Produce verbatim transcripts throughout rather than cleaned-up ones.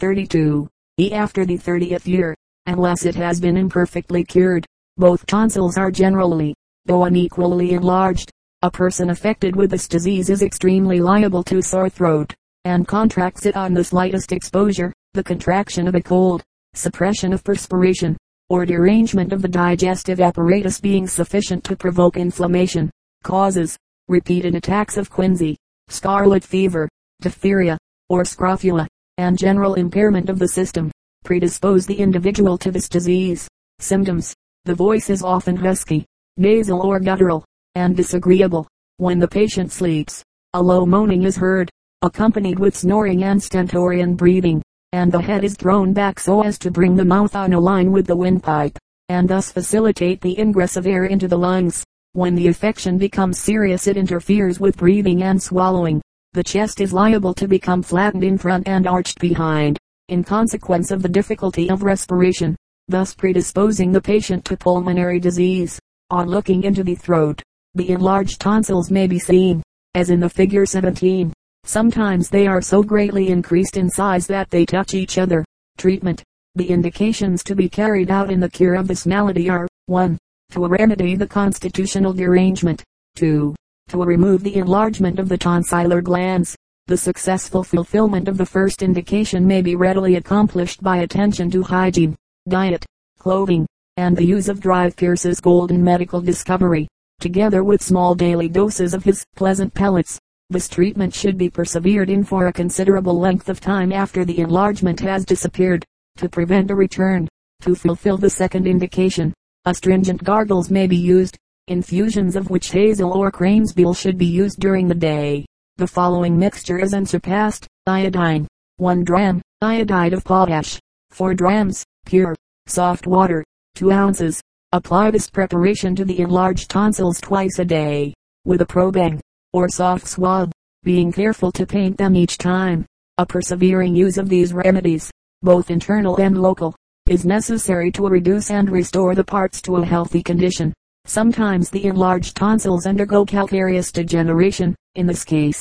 thirty-two e after the thirtieth year, unless it has been imperfectly cured. Both tonsils are generally, though unequally, enlarged. A person affected with this disease is extremely liable to sore throat, and contracts it on the slightest exposure. The contraction of a cold, suppression of perspiration, or derangement of the digestive apparatus being sufficient to provoke inflammation. Causes: repeated attacks of quinsy, scarlet fever, diphtheria, or scrofula, and general impairment of the system, predispose the individual to this disease. Symptoms: the voice is often husky, nasal or guttural, and disagreeable. When the patient sleeps, a low moaning is heard, accompanied with snoring and stentorian breathing, and the head is thrown back so as to bring the mouth on a line with the windpipe, and thus facilitate the ingress of air into the lungs. When the affection becomes serious, it interferes with breathing and swallowing. The chest is liable to become flattened in front and arched behind, in consequence of the difficulty of respiration, thus predisposing the patient to pulmonary disease. On looking into the throat, the enlarged tonsils may be seen, as in the figure seventeen. Sometimes they are so greatly increased in size that they touch each other. Treatment: the indications to be carried out in the cure of this malady are: one To remedy the constitutional derangement. two To remove the enlargement of the tonsillar glands. The successful fulfillment of the first indication may be readily accomplished by attention to hygiene, diet, clothing, and the use of dried Pierce's golden medical discovery, together with small daily doses of his pleasant pellets. This treatment should be persevered in for a considerable length of time after the enlargement has disappeared, to prevent a return. To fulfill the second indication, astringent gargles may be used, infusions of which hazel or cranesbill should be used during the day. The following mixture is unsurpassed: iodine, one dram; iodide of potash, four drams; pure, soft water, two ounces. Apply this preparation to the enlarged tonsils twice a day, with a probang, or soft swab, being careful to paint them each time. A persevering use of these remedies, both internal and local, is necessary to reduce and restore the parts to a healthy condition. Sometimes the enlarged tonsils undergo calcareous degeneration. In this case,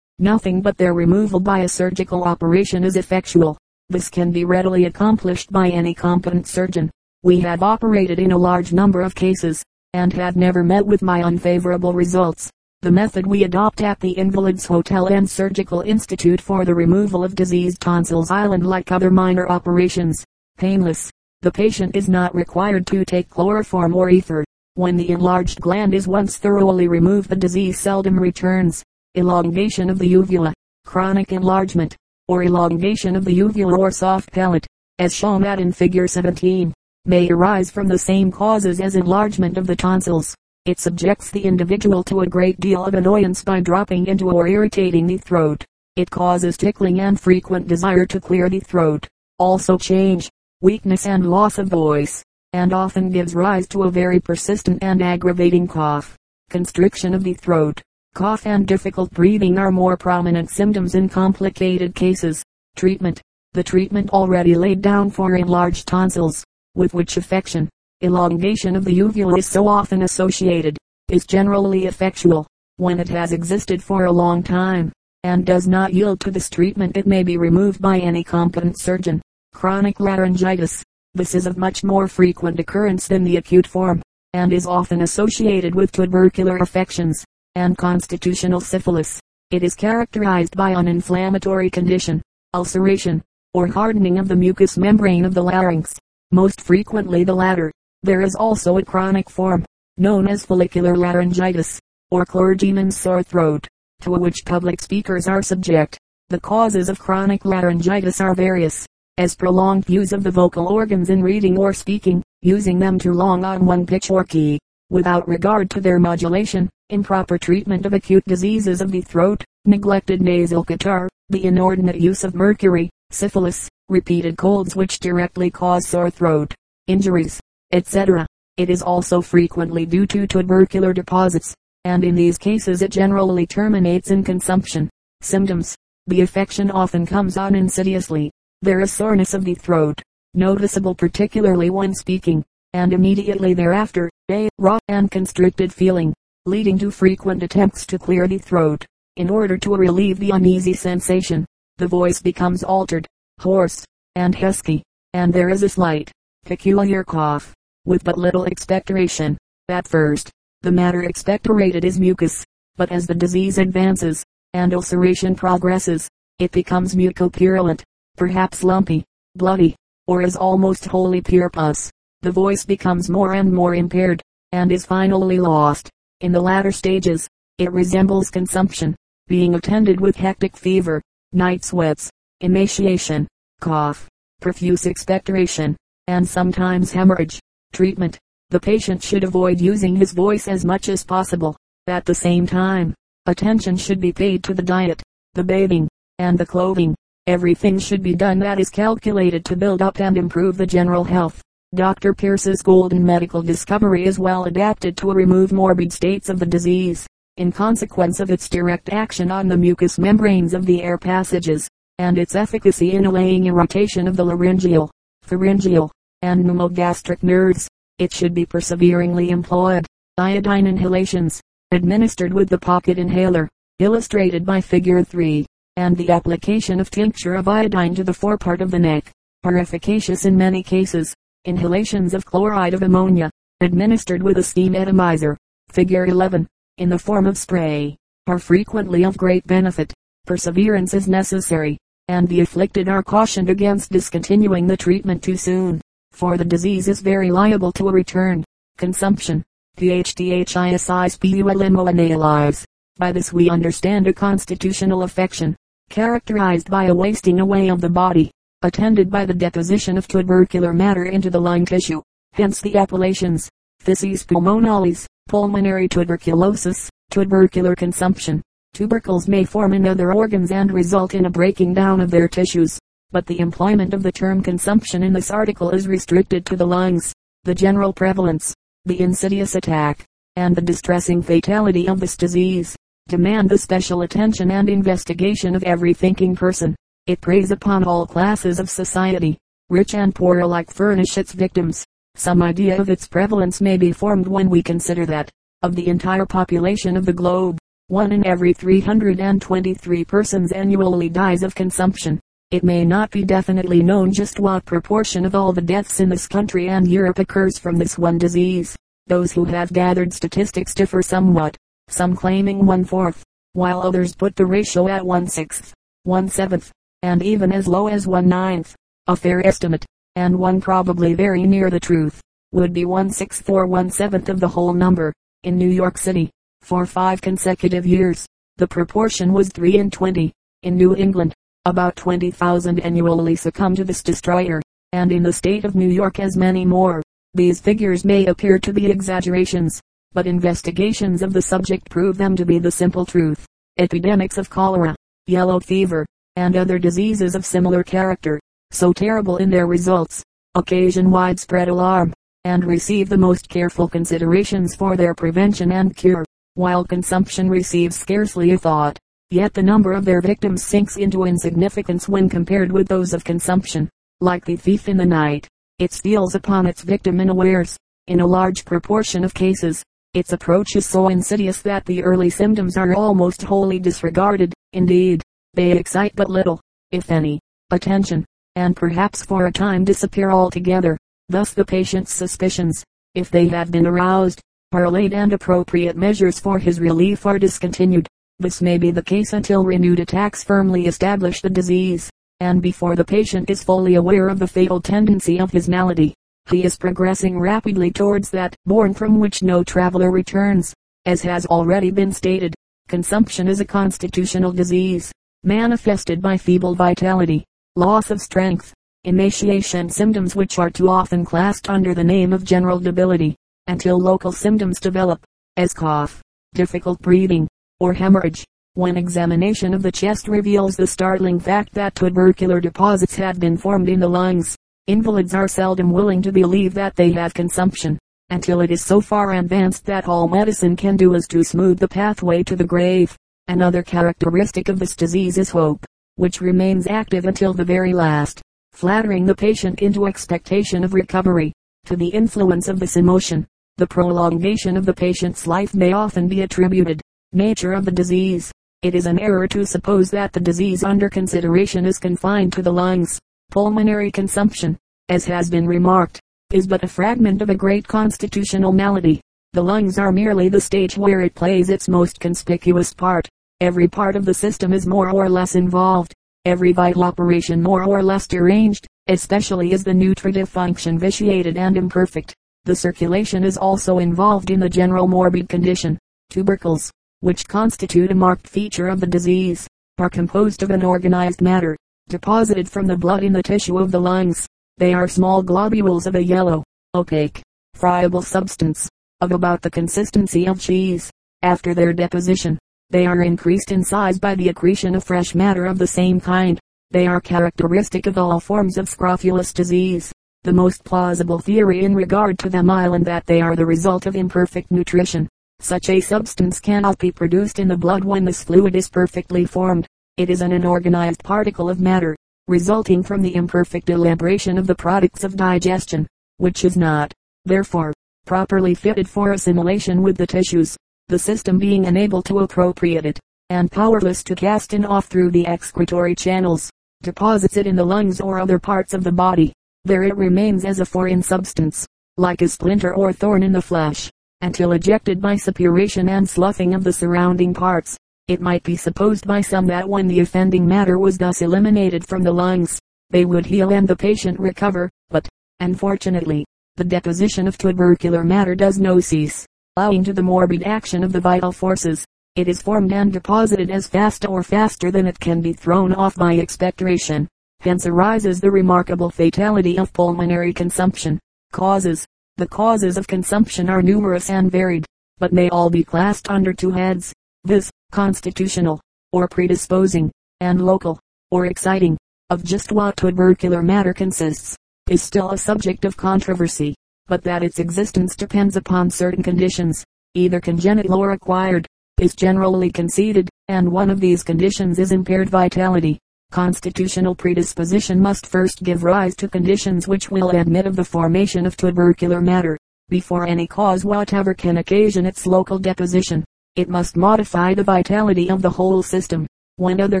nothing but their removal by a surgical operation is effectual. This can be readily accomplished by any competent surgeon. We have operated in a large number of cases, and have never met with my unfavorable results. The method we adopt at the Invalid's Hotel and Surgical Institute for the removal of diseased tonsils is, like other minor operations, painless. The patient is not required to take chloroform or ether. When the enlarged gland is once thoroughly removed, the disease seldom returns. Elongation of the uvula, chronic enlargement, or elongation of the uvula or soft palate, as shown at in figure seventeen, may arise from the same causes as enlargement of the tonsils. It subjects the individual to a great deal of annoyance by dropping into or irritating the throat. It causes tickling and frequent desire to clear the throat, also change, weakness and loss of voice, and often gives rise to a very persistent and aggravating cough. Constriction of the throat, cough and difficult breathing are more prominent symptoms in complicated cases. Treatment: the treatment already laid down for enlarged tonsils, with which affection, elongation of the uvula is so often associated, is generally effectual. When it has existed for a long time, and does not yield to this treatment, it may be removed by any competent surgeon. Chronic laryngitis. This is of much more frequent occurrence than the acute form, and is often associated with tubercular affections, and constitutional syphilis. It is characterized by an inflammatory condition, ulceration, or hardening of the mucous membrane of the larynx, most frequently the latter. There is also a chronic form, known as follicular laryngitis, or clergyman's sore throat, to which public speakers are subject. The causes of chronic laryngitis are various, as prolonged use of the vocal organs in reading or speaking, using them too long on one pitch or key, without regard to their modulation, improper treatment of acute diseases of the throat, neglected nasal catarrh, the inordinate use of mercury, syphilis, repeated colds which directly cause sore throat, injuries, et cetera. It is also frequently due to tubercular deposits, and in these cases it generally terminates in consumption. Symptoms: the affection often comes on insidiously. There is soreness of the throat, noticeable particularly when speaking, and immediately thereafter, a raw and constricted feeling, leading to frequent attempts to clear the throat. In order to relieve the uneasy sensation, the voice becomes altered, hoarse, and husky, and there is a slight, peculiar cough, with but little expectoration. At first, the matter expectorated is mucus, but as the disease advances, and ulceration progresses, it becomes mucopurulent, perhaps lumpy, bloody, or is almost wholly pure pus. The voice becomes more and more impaired, and is finally lost. In the latter stages, it resembles consumption, being attended with hectic fever, night sweats, emaciation, cough, profuse expectoration, and sometimes hemorrhage. Treatment. The patient should avoid using his voice as much as possible. At the same time, attention should be paid to the diet, the bathing, and the clothing. Everything should be done that is calculated to build up and improve the general health. Doctor Pierce's golden medical discovery is well adapted to remove morbid states of the disease, in consequence of its direct action on the mucous membranes of the air passages, and its efficacy in allaying irritation of the laryngeal, pharyngeal, and pneumogastric nerves. It should be perseveringly employed. Iodine inhalations, administered with the pocket inhaler, illustrated by figure three, and the application of tincture of iodine to the forepart of the neck, are efficacious in many cases. Inhalations of chloride of ammonia, administered with a steam atomizer, figure eleven, in the form of spray, are frequently of great benefit. Perseverance is necessary, and the afflicted are cautioned against discontinuing the treatment too soon, for the disease is very liable to a return. Consumption. Phthisispulmonales. By this we understand a constitutional affection, characterized by a wasting away of the body, attended by the deposition of tubercular matter into the lung tissue, hence the appellations, phthisis pulmonales, pulmonary tuberculosis, tubercular consumption. Tubercles may form in other organs and result in a breaking down of their tissues, but the employment of the term consumption in this article is restricted to the lungs. The general prevalence, the insidious attack, and the distressing fatality of this disease, demand the special attention and investigation of every thinking person. It preys upon all classes of society. Rich and poor alike furnish its victims. Some idea of its prevalence may be formed when we consider that, of the entire population of the globe, one in every three hundred twenty-three persons annually dies of consumption. It may not be definitely known just what proportion of all the deaths in this country and Europe occurs from this one disease. Those who have gathered statistics differ somewhat, some claiming one-fourth, while others put the ratio at one-sixth, one-seventh, and even as low as one-ninth. A fair estimate, and one probably very near the truth, would be one-sixth or one-seventh of the whole number. In New York City, for five consecutive years, the proportion was three in twenty. In New England, about twenty thousand annually succumb to this destroyer, and in the state of New York as many more. These figures may appear to be exaggerations, but investigations of the subject prove them to be the simple truth. Epidemics of cholera, yellow fever, and other diseases of similar character, so terrible in their results, occasion widespread alarm, and receive the most careful considerations for their prevention and cure. While consumption receives scarcely a thought, yet the number of their victims sinks into insignificance when compared with those of consumption. Like the thief in the night, it steals upon its victim unawares. In a large proportion of cases, its approach is so insidious that the early symptoms are almost wholly disregarded. Indeed, they excite but little, if any, attention, and perhaps for a time disappear altogether. Thus the patient's suspicions, if they have been aroused, are allayed and appropriate measures for his relief are discontinued. This may be the case until renewed attacks firmly establish the disease, and before the patient is fully aware of the fatal tendency of his malady, he is progressing rapidly towards that bourne from which no traveler returns. As has already been stated, consumption is a constitutional disease, manifested by feeble vitality, loss of strength, emaciation, symptoms which are too often classed under the name of general debility, until local symptoms develop, as cough, difficult breathing, or hemorrhage. When examination of the chest reveals the startling fact that tubercular deposits have been formed in the lungs, invalids are seldom willing to believe that they have consumption, until it is so far advanced that all medicine can do is to smooth the pathway to the grave. Another characteristic of this disease is hope, which remains active until the very last, flattering the patient into expectation of recovery. To the influence of this emotion, the prolongation of the patient's life may often be attributed. Nature of the disease. It is an error to suppose that the disease under consideration is confined to the lungs. Pulmonary consumption, as has been remarked, is but a fragment of a great constitutional malady. The lungs are merely the stage where it plays its most conspicuous part. Every part of the system is more or less involved, every vital operation more or less deranged, especially is the nutritive function vitiated and imperfect. The circulation is also involved in the general morbid condition. Tubercles, which constitute a marked feature of the disease, are composed of an organized matter, deposited from the blood in the tissue of the lungs. They are small globules of a yellow, opaque, friable substance, of about the consistency of cheese. After their deposition, they are increased in size by the accretion of fresh matter of the same kind. They are characteristic of all forms of scrofulous disease. The most plausible theory in regard to them is that they are the result of imperfect nutrition. Such a substance cannot be produced in the blood when this fluid is perfectly formed. It is an unorganized particle of matter, resulting from the imperfect elaboration of the products of digestion, which is not, therefore, properly fitted for assimilation with the tissues, the system being unable to appropriate it, and powerless to cast it off through the excretory channels, deposits it in the lungs or other parts of the body. There it remains as a foreign substance, like a splinter or thorn in the flesh, until ejected by suppuration and sloughing of the surrounding parts. It might be supposed by some that when the offending matter was thus eliminated from the lungs, they would heal and the patient recover, but, unfortunately, the deposition of tubercular matter does no cease, owing to the morbid action of the vital forces. It is formed and deposited as fast or faster than it can be thrown off by expectoration. Hence arises the remarkable fatality of pulmonary consumption. Causes. The causes of consumption are numerous and varied, but may all be classed under two heads, viz, constitutional, or predisposing, and local, or exciting. Of just what tubercular matter consists, is still a subject of controversy, but that its existence depends upon certain conditions, either congenital or acquired, is generally conceded, and one of these conditions is impaired vitality. Constitutional predisposition must first give rise to conditions which will admit of the formation of tubercular matter, before any cause whatever can occasion its local deposition. It must modify the vitality of the whole system, when other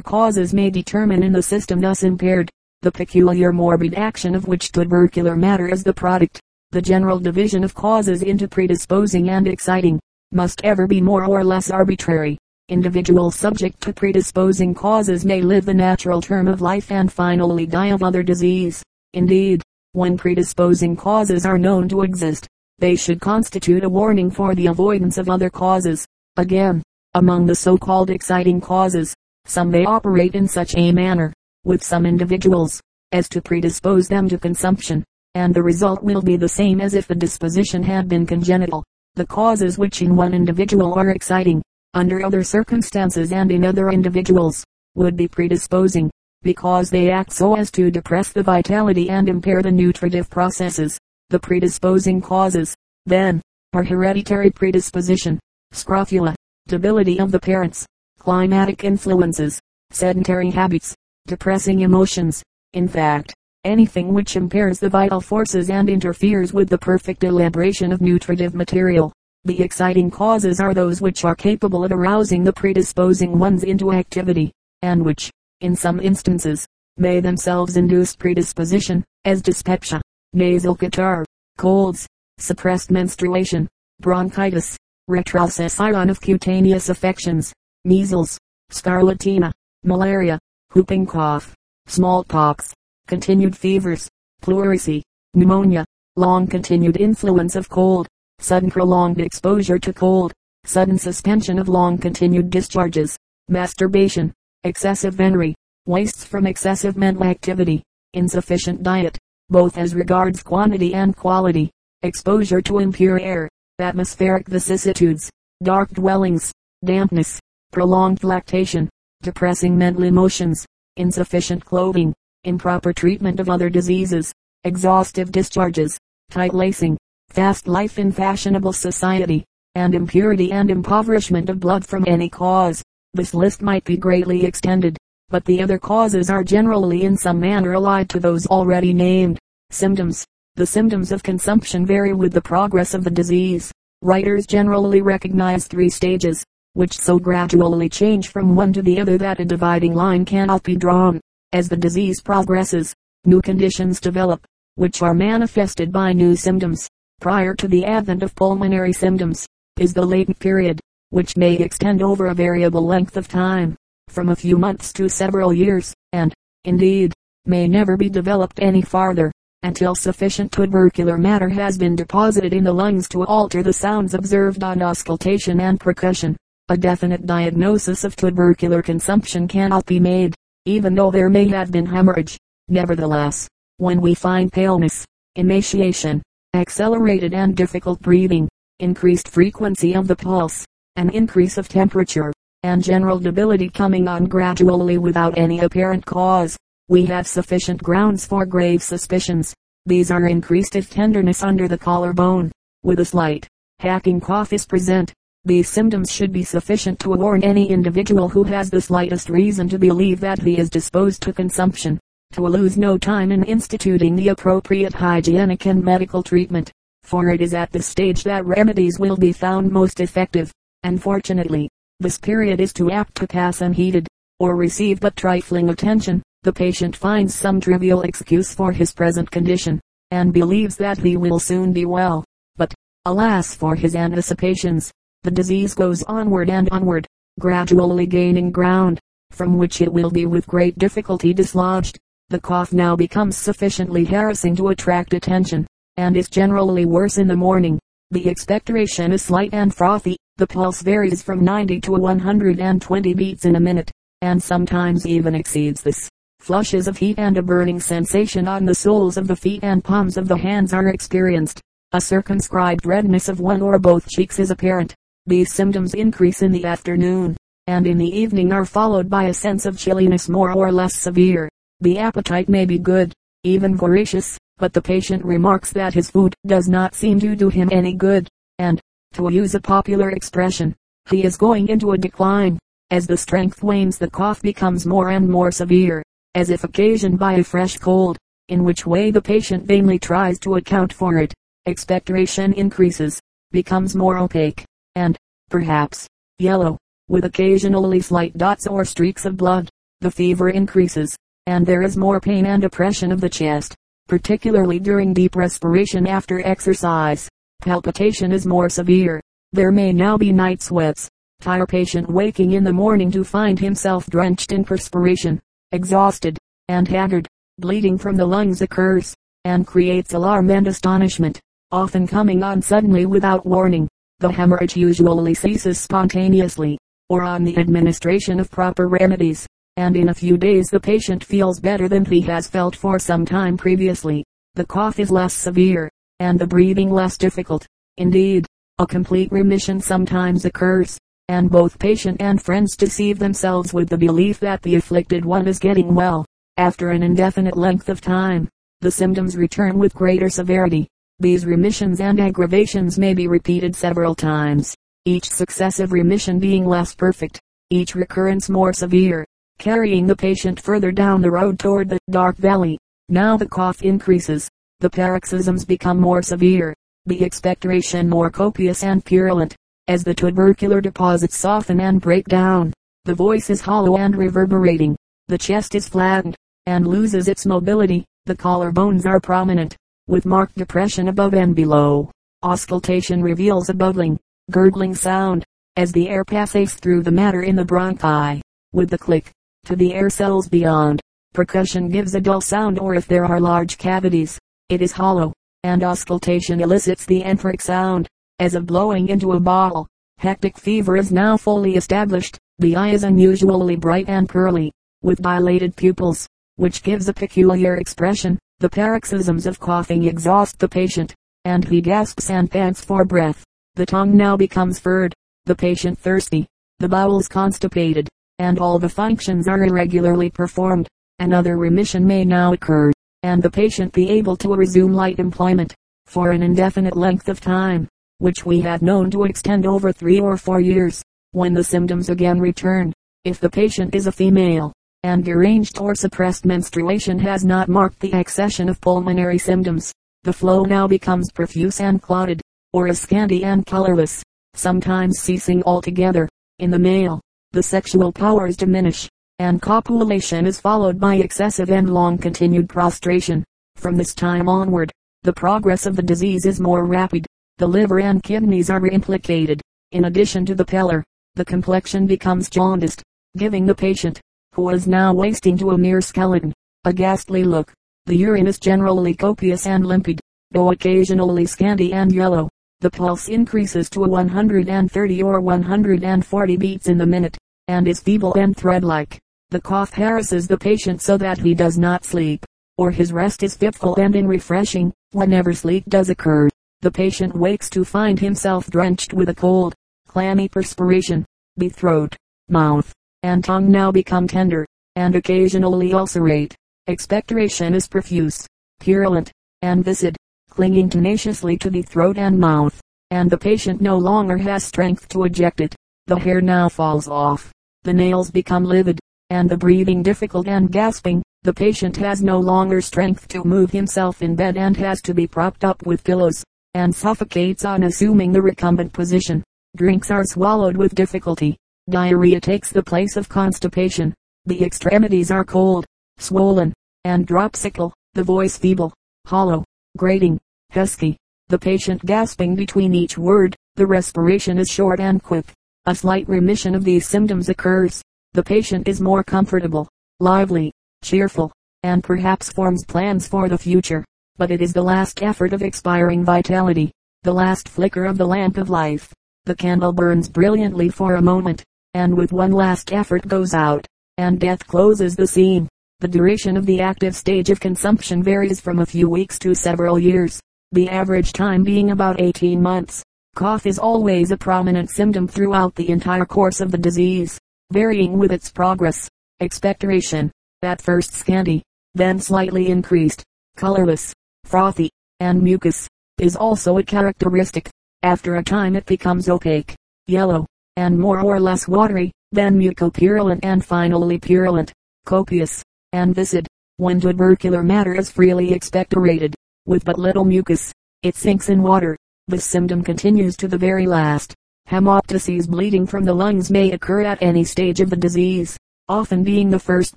causes may determine in the system thus impaired, the peculiar morbid action of which tubercular matter is the product. The general division of causes into predisposing and exciting, must ever be more or less arbitrary. Individuals subject to predisposing causes may live the natural term of life and finally die of other disease. Indeed, when predisposing causes are known to exist, they should constitute a warning for the avoidance of other causes. Again, among the so-called exciting causes, some may operate in such a manner, with some individuals, as to predispose them to consumption, and the result will be the same as if the disposition had been congenital. The causes which in one individual are exciting, under other circumstances and in other individuals, would be predisposing, because they act so as to depress the vitality and impair the nutritive processes. The predisposing causes, then, are hereditary predisposition, scrofula, debility of the parents, climatic influences, sedentary habits, depressing emotions, in fact, anything which impairs the vital forces and interferes with the perfect elaboration of nutritive material. The exciting causes are those which are capable of arousing the predisposing ones into activity, and which, in some instances, may themselves induce predisposition, as dyspepsia, nasal catarrh, colds, suppressed menstruation, bronchitis, retrocession of cutaneous affections, measles, scarlatina, malaria, whooping cough, smallpox, continued fevers, pleurisy, pneumonia, long-continued influence of cold, sudden prolonged exposure to cold, sudden suspension of long-continued discharges, masturbation, excessive venery, wastes from excessive mental activity, insufficient diet, both as regards quantity and quality, exposure to impure air, atmospheric vicissitudes, dark dwellings, dampness, prolonged lactation, depressing mental emotions, insufficient clothing, improper treatment of other diseases, exhaustive discharges, tight lacing, fast life in fashionable society, and impurity and impoverishment of blood from any cause. This list might be greatly extended, but the other causes are generally in some manner allied to those already named. Symptoms. The symptoms of consumption vary with the progress of the disease. Writers generally recognize three stages, which so gradually change from one to the other that a dividing line cannot be drawn. As the disease progresses, new conditions develop, which are manifested by new symptoms. Prior to the advent of pulmonary symptoms, is the latent period, which may extend over a variable length of time, from a few months to several years, and, indeed, may never be developed any farther, until sufficient tubercular matter has been deposited in the lungs to alter the sounds observed on auscultation and percussion. A definite diagnosis of tubercular consumption cannot be made, even though there may have been hemorrhage. Nevertheless, when we find paleness, emaciation, accelerated and difficult breathing, increased frequency of the pulse, an increase of temperature, and general debility coming on gradually without any apparent cause, we have sufficient grounds for grave suspicions. These are increased if tenderness under the collarbone, with a slight, hacking cough is present. These symptoms should be sufficient to warn any individual who has the slightest reason to believe that he is disposed to consumption, to lose no time in instituting the appropriate hygienic and medical treatment, for it is at this stage that remedies will be found most effective. Unfortunately, this period is too apt to pass unheeded, or receive but trifling attention. The patient finds some trivial excuse for his present condition, and believes that he will soon be well, but, alas for his anticipations, the disease goes onward and onward, gradually gaining ground, from which it will be with great difficulty dislodged. The cough now becomes sufficiently harassing to attract attention, and is generally worse in the morning. The expectoration is slight and frothy, the pulse varies from ninety to one hundred twenty beats in a minute, and sometimes even exceeds this. Flushes of heat and a burning sensation on the soles of the feet and palms of the hands are experienced. A circumscribed redness of one or both cheeks is apparent. These symptoms increase in the afternoon, and in the evening are followed by a sense of chilliness more or less severe. The appetite may be good, even voracious, but the patient remarks that his food does not seem to do him any good, and, to use a popular expression, he is going into a decline. As the strength wanes, the cough becomes more and more severe, as if occasioned by a fresh cold, in which way the patient vainly tries to account for it. Expectoration increases, becomes more opaque, and, perhaps, yellow, with occasionally slight dots or streaks of blood. The fever increases, and there is more pain and oppression of the chest, particularly during deep respiration after exercise. Palpitation is more severe. There may now be night sweats. Tire patient waking in the morning to find himself drenched in perspiration, exhausted, and haggard. Bleeding from the lungs occurs, and creates alarm and astonishment, often coming on suddenly without warning. The hemorrhage usually ceases spontaneously, or on the administration of proper remedies, and in a few days the patient feels better than he has felt for some time previously. The cough is less severe, and the breathing less difficult. Indeed, a complete remission sometimes occurs, and both patient and friends deceive themselves with the belief that the afflicted one is getting well. After an indefinite length of time, the symptoms return with greater severity. These remissions and aggravations may be repeated several times, each successive remission being less perfect, each recurrence more severe, carrying the patient further down the road toward the dark valley. Now the cough increases, the paroxysms become more severe, the expectoration more copious and purulent, as the tubercular deposits soften and break down. The voice is hollow and reverberating, the chest is flattened, and loses its mobility, the collarbones are prominent, with marked depression above and below. Auscultation reveals a bubbling, gurgling sound, as the air passes through the matter in the bronchi, with the click, to the air cells beyond. Percussion gives a dull sound, or if there are large cavities, it is hollow, and auscultation elicits the enteric sound, as of blowing into a bottle. Hectic fever is now fully established. The eye is unusually bright and pearly, with dilated pupils, which gives a peculiar expression. The paroxysms of coughing exhaust the patient, and he gasps and pants for breath. The tongue now becomes furred, the patient thirsty, the bowels constipated, and all the functions are irregularly performed. Another remission may now occur, and the patient be able to resume light employment, for an indefinite length of time, which we have known to extend over three or four years, when the symptoms again return. If the patient is a female, and deranged or suppressed menstruation has not marked the accession of pulmonary symptoms, the flow now becomes profuse and clotted, or is scanty and colorless, sometimes ceasing altogether. In the male, the sexual powers diminish, and copulation is followed by excessive and long-continued prostration. From this time onward, the progress of the disease is more rapid. The liver and kidneys are implicated. In addition to the pallor, the complexion becomes jaundiced, giving the patient, who is now wasting to a mere skeleton, a ghastly look. The urine is generally copious and limpid, though occasionally scanty and yellow. The pulse increases to one hundred thirty or one hundred forty beats in the minute, and is feeble and thread-like. The cough harasses the patient so that he does not sleep, or his rest is fitful and unrefreshing. Whenever sleep does occur, the patient wakes to find himself drenched with a cold, clammy perspiration. The throat, mouth, and tongue now become tender, and occasionally ulcerate. Expectoration is profuse, purulent, and viscid, clinging tenaciously to the throat and mouth, and the patient no longer has strength to eject it. The hair now falls off, the nails become livid, and the breathing difficult and gasping. The patient has no longer strength to move himself in bed and has to be propped up with pillows, and suffocates on assuming the recumbent position. Drinks are swallowed with difficulty. Diarrhea takes the place of constipation. The extremities are cold, swollen, and dropsical, the voice feeble, hollow, grating, husky, the patient gasping between each word. The respiration is short and quick. A slight remission of these symptoms occurs. The patient is more comfortable, lively, cheerful, and perhaps forms plans for the future. But it is the last effort of expiring vitality, the last flicker of the lamp of life. The candle burns brilliantly for a moment, and with one last effort goes out, and death closes the scene. The duration of the active stage of consumption varies from a few weeks to several years, the average time being about eighteen months. Cough is always a prominent symptom throughout the entire course of the disease, varying with its progress. Expectoration, at first scanty, then slightly increased, colorless, frothy, and mucus, is also a characteristic. After a time it becomes opaque, yellow, and more or less watery, then mucopurulent and finally purulent, copious, and viscid. When tubercular matter is freely expectorated, with but little mucus, it sinks in water. This symptom continues to the very last. Hemoptyses, bleeding from the lungs, may occur at any stage of the disease, often being the first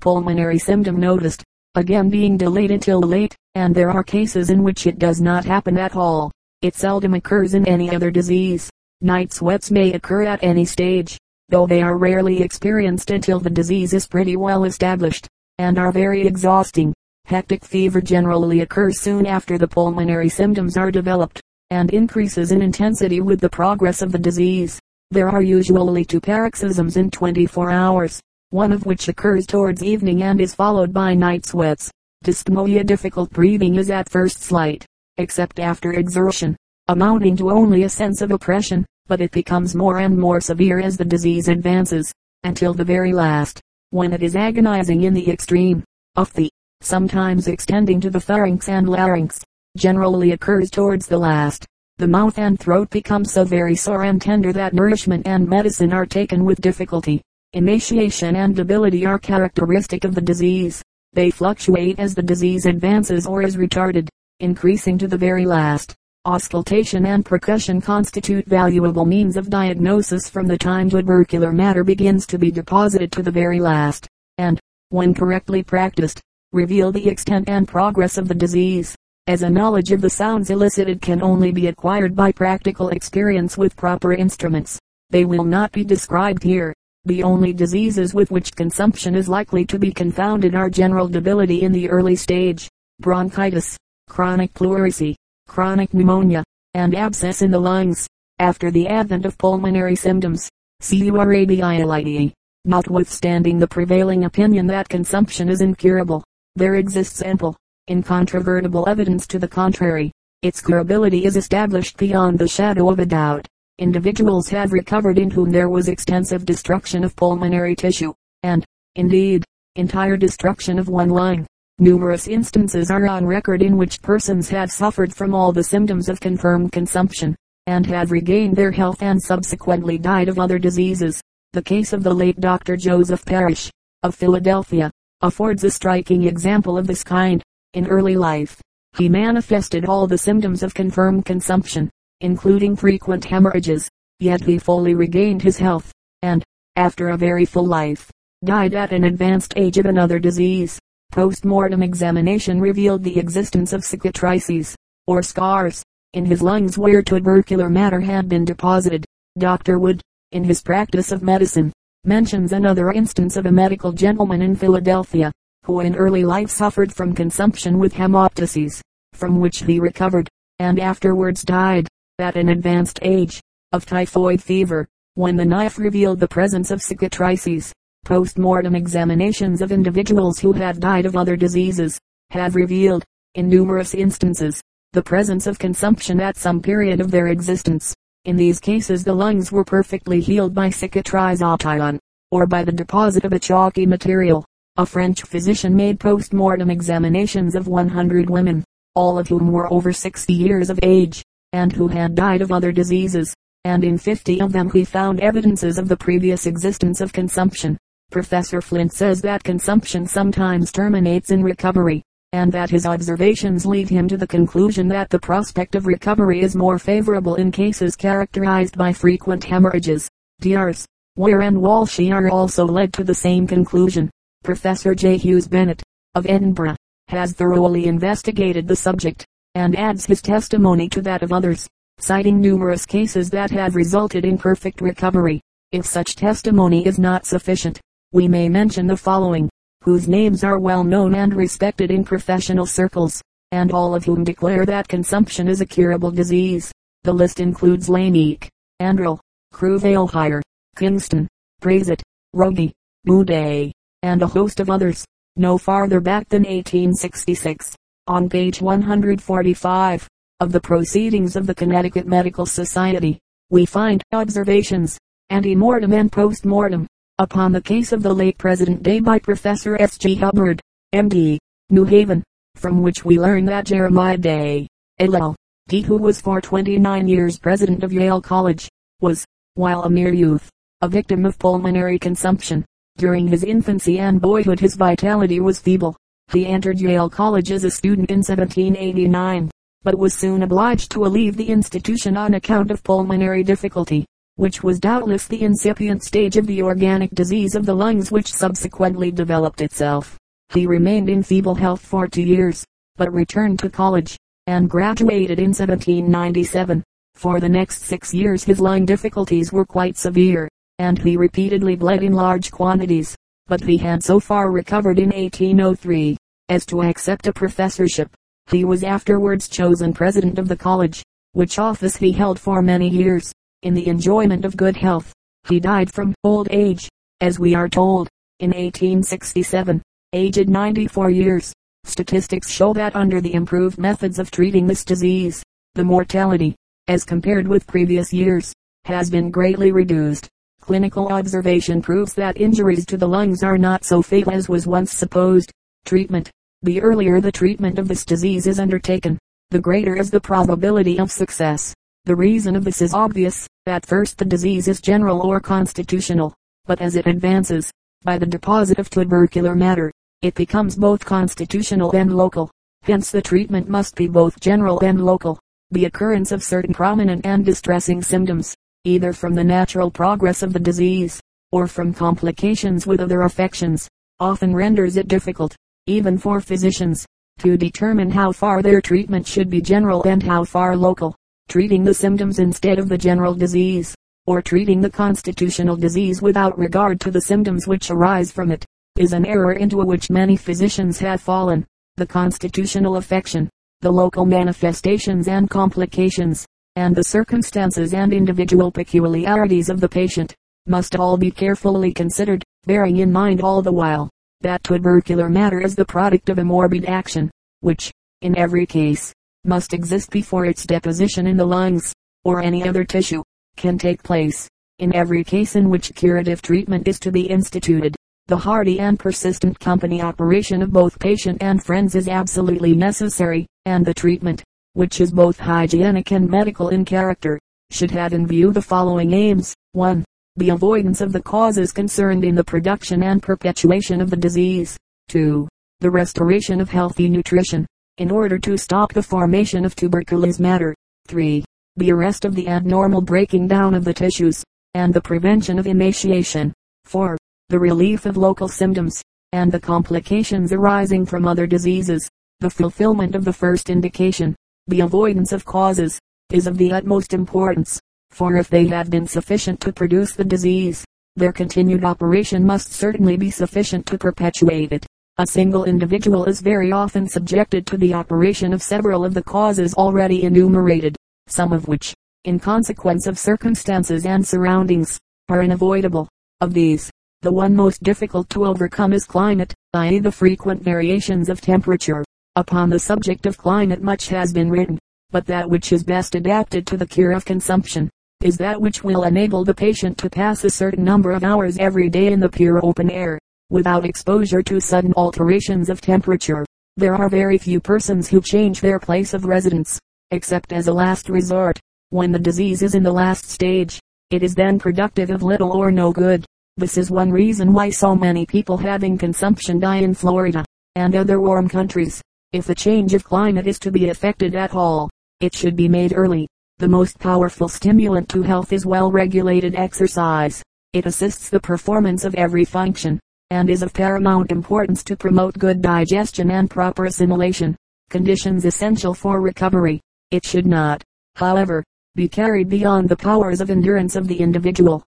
pulmonary symptom noticed, again being delayed until late, and there are cases in which it does not happen at all. It seldom occurs in any other disease. Night sweats may occur at any stage, though they are rarely experienced until the disease is pretty well established, and are very exhausting. Hectic fever generally occurs soon after the pulmonary symptoms are developed, and increases in intensity with the progress of the disease. There are usually two paroxysms in twenty-four hours. One of which occurs towards evening and is followed by night sweats. Dyspnoea, difficult breathing, is at first slight, except after exertion, amounting to only a sense of oppression, but it becomes more and more severe as the disease advances, until the very last, when it is agonizing in the extreme. Aphthy, sometimes extending to the pharynx and larynx, generally occurs towards the last. The mouth and throat become so very sore and tender that nourishment and medicine are taken with difficulty. Emaciation and debility are characteristic of the disease. They fluctuate as the disease advances or is retarded, increasing to the very last. Auscultation and percussion constitute valuable means of diagnosis from the time tubercular matter begins to be deposited to the very last, and, when correctly practiced, reveal the extent and progress of the disease. As a knowledge of the sounds elicited can only be acquired by practical experience with proper instruments, they will not be described here. The only diseases with which consumption is likely to be confounded are general debility in the early stage, bronchitis, chronic pleurisy, chronic pneumonia, and abscess in the lungs. After the advent of pulmonary symptoms, curability. Notwithstanding the prevailing opinion that consumption is incurable, there exists ample, incontrovertible evidence to the contrary. Its curability is established beyond the shadow of a doubt. Individuals have recovered in whom there was extensive destruction of pulmonary tissue, and, indeed, entire destruction of one lung. Numerous instances are on record in which persons have suffered from all the symptoms of confirmed consumption, and have regained their health and subsequently died of other diseases. The case of the late Doctor Joseph Parrish, of Philadelphia, affords a striking example of this kind. In early life, he manifested all the symptoms of confirmed consumption, including frequent hemorrhages, yet he fully regained his health, and, after a very full life, died at an advanced age of another disease. Post-mortem examination revealed the existence of cicatrices, or scars, in his lungs where tubercular matter had been deposited. Doctor Wood, in his practice of medicine, mentions another instance of a medical gentleman in Philadelphia, who in early life suffered from consumption with hemoptyses, from which he recovered, and afterwards died, at an advanced age, of typhoid fever, when the knife revealed the presence of cicatrices. Post-mortem examinations of individuals who have died of other diseases, have revealed, in numerous instances, the presence of consumption at some period of their existence. In these cases the lungs were perfectly healed by cicatrization, or by the deposit of a chalky material. A French physician made post-mortem examinations of one hundred women, all of whom were over sixty years of age, and who had died of other diseases, and in fifty of them he found evidences of the previous existence of consumption. Professor Flint says that consumption sometimes terminates in recovery, and that his observations lead him to the conclusion that the prospect of recovery is more favorable in cases characterized by frequent hemorrhages. D Rs Ware and Walshier also led to the same conclusion. Professor J. Hughes Bennett, of Edinburgh, has thoroughly investigated the subject, and adds his testimony to that of others, citing numerous cases that have resulted in perfect recovery. If such testimony is not sufficient, we may mention the following, whose names are well known and respected in professional circles, and all of whom declare that consumption is a curable disease. The list includes Laneek, Andrel, Cruvelhire, Kingston, Praiset, Rogie, Boudet, and a host of others, no farther back than eighteen sixty-six. On page one hundred forty-five, of the Proceedings of the Connecticut Medical Society, we find observations, ante-mortem and post-mortem, upon the case of the late present day by Professor S G Hubbard, M D, New Haven, from which we learn that Jeremiah Day, L L D, who was for twenty-nine years president of Yale College, was, while a mere youth, a victim of pulmonary consumption. During his infancy and boyhood his vitality was feeble. He entered Yale College as a student in seventeen eighty-nine, but was soon obliged to leave the institution on account of pulmonary difficulty, which was doubtless the incipient stage of the organic disease of the lungs which subsequently developed itself. He remained in feeble health for two years, but returned to college, and graduated in seventeen ninety-seven. For the next six years his lung difficulties were quite severe, and he repeatedly bled in large quantities, but he had so far recovered in eighteen oh three, as to accept a professorship. He was afterwards chosen president of the college, which office he held for many years, in the enjoyment of good health. He died from old age, as we are told, in eighteen sixty-seven, aged ninety-four years. Statistics show that under the improved methods of treating this disease, the mortality, as compared with previous years, has been greatly reduced. Clinical observation proves that injuries to the lungs are not so fatal as was once supposed. Treatment. The earlier the treatment of this disease is undertaken, the greater is the probability of success. The reason of this is obvious. At first the disease is general or constitutional, but as it advances, by the deposit of tubercular matter, it becomes both constitutional and local. Hence the treatment must be both general and local. The occurrence of certain prominent and distressing symptoms, either from the natural progress of the disease, or from complications with other affections, often renders it difficult, even for physicians, to determine how far their treatment should be general and how far local. Treating the symptoms instead of the general disease, or treating the constitutional disease without regard to the symptoms which arise from it, is an error into which many physicians have fallen. The constitutional affection, the local manifestations and complications, and the circumstances and individual peculiarities of the patient, must all be carefully considered, bearing in mind all the while, that tubercular matter is the product of a morbid action, which, in every case, must exist before its deposition in the lungs, or any other tissue, can take place. In every case in which curative treatment is to be instituted, the hardy and persistent company operation of both patient and friends is absolutely necessary, and the treatment, which is both hygienic and medical in character, should have in view the following aims. one. The avoidance of the causes concerned in the production and perpetuation of the disease. two. The restoration of healthy nutrition, in order to stop the formation of tuberculous matter. three. The arrest of the abnormal breaking down of the tissues, and the prevention of emaciation. four. the relief of local symptoms, and the complications arising from other diseases. The fulfillment of the first indication, the avoidance of causes, is of the utmost importance, for if they have been sufficient to produce the disease, their continued operation must certainly be sufficient to perpetuate it. A single individual is very often subjected to the operation of several of the causes already enumerated, some of which, in consequence of circumstances and surroundings, are unavoidable. Of these, the one most difficult to overcome is climate, that is the frequent variations of temperature. Upon the subject of climate much has been written, but that which is best adapted to the cure of consumption is that which will enable the patient to pass a certain number of hours every day in the pure open air, without exposure to sudden alterations of temperature. There are very few persons who change their place of residence, except as a last resort, when the disease is in the last stage. It is then productive of little or no good. This is one reason why so many people having consumption die in Florida, and other warm countries. If a change of climate is to be effected at all, it should be made early. The most powerful stimulant to health is well-regulated exercise. It assists the performance of every function, and is of paramount importance to promote good digestion and proper assimilation, conditions essential for recovery. It should not, however, be carried beyond the powers of endurance of the individual.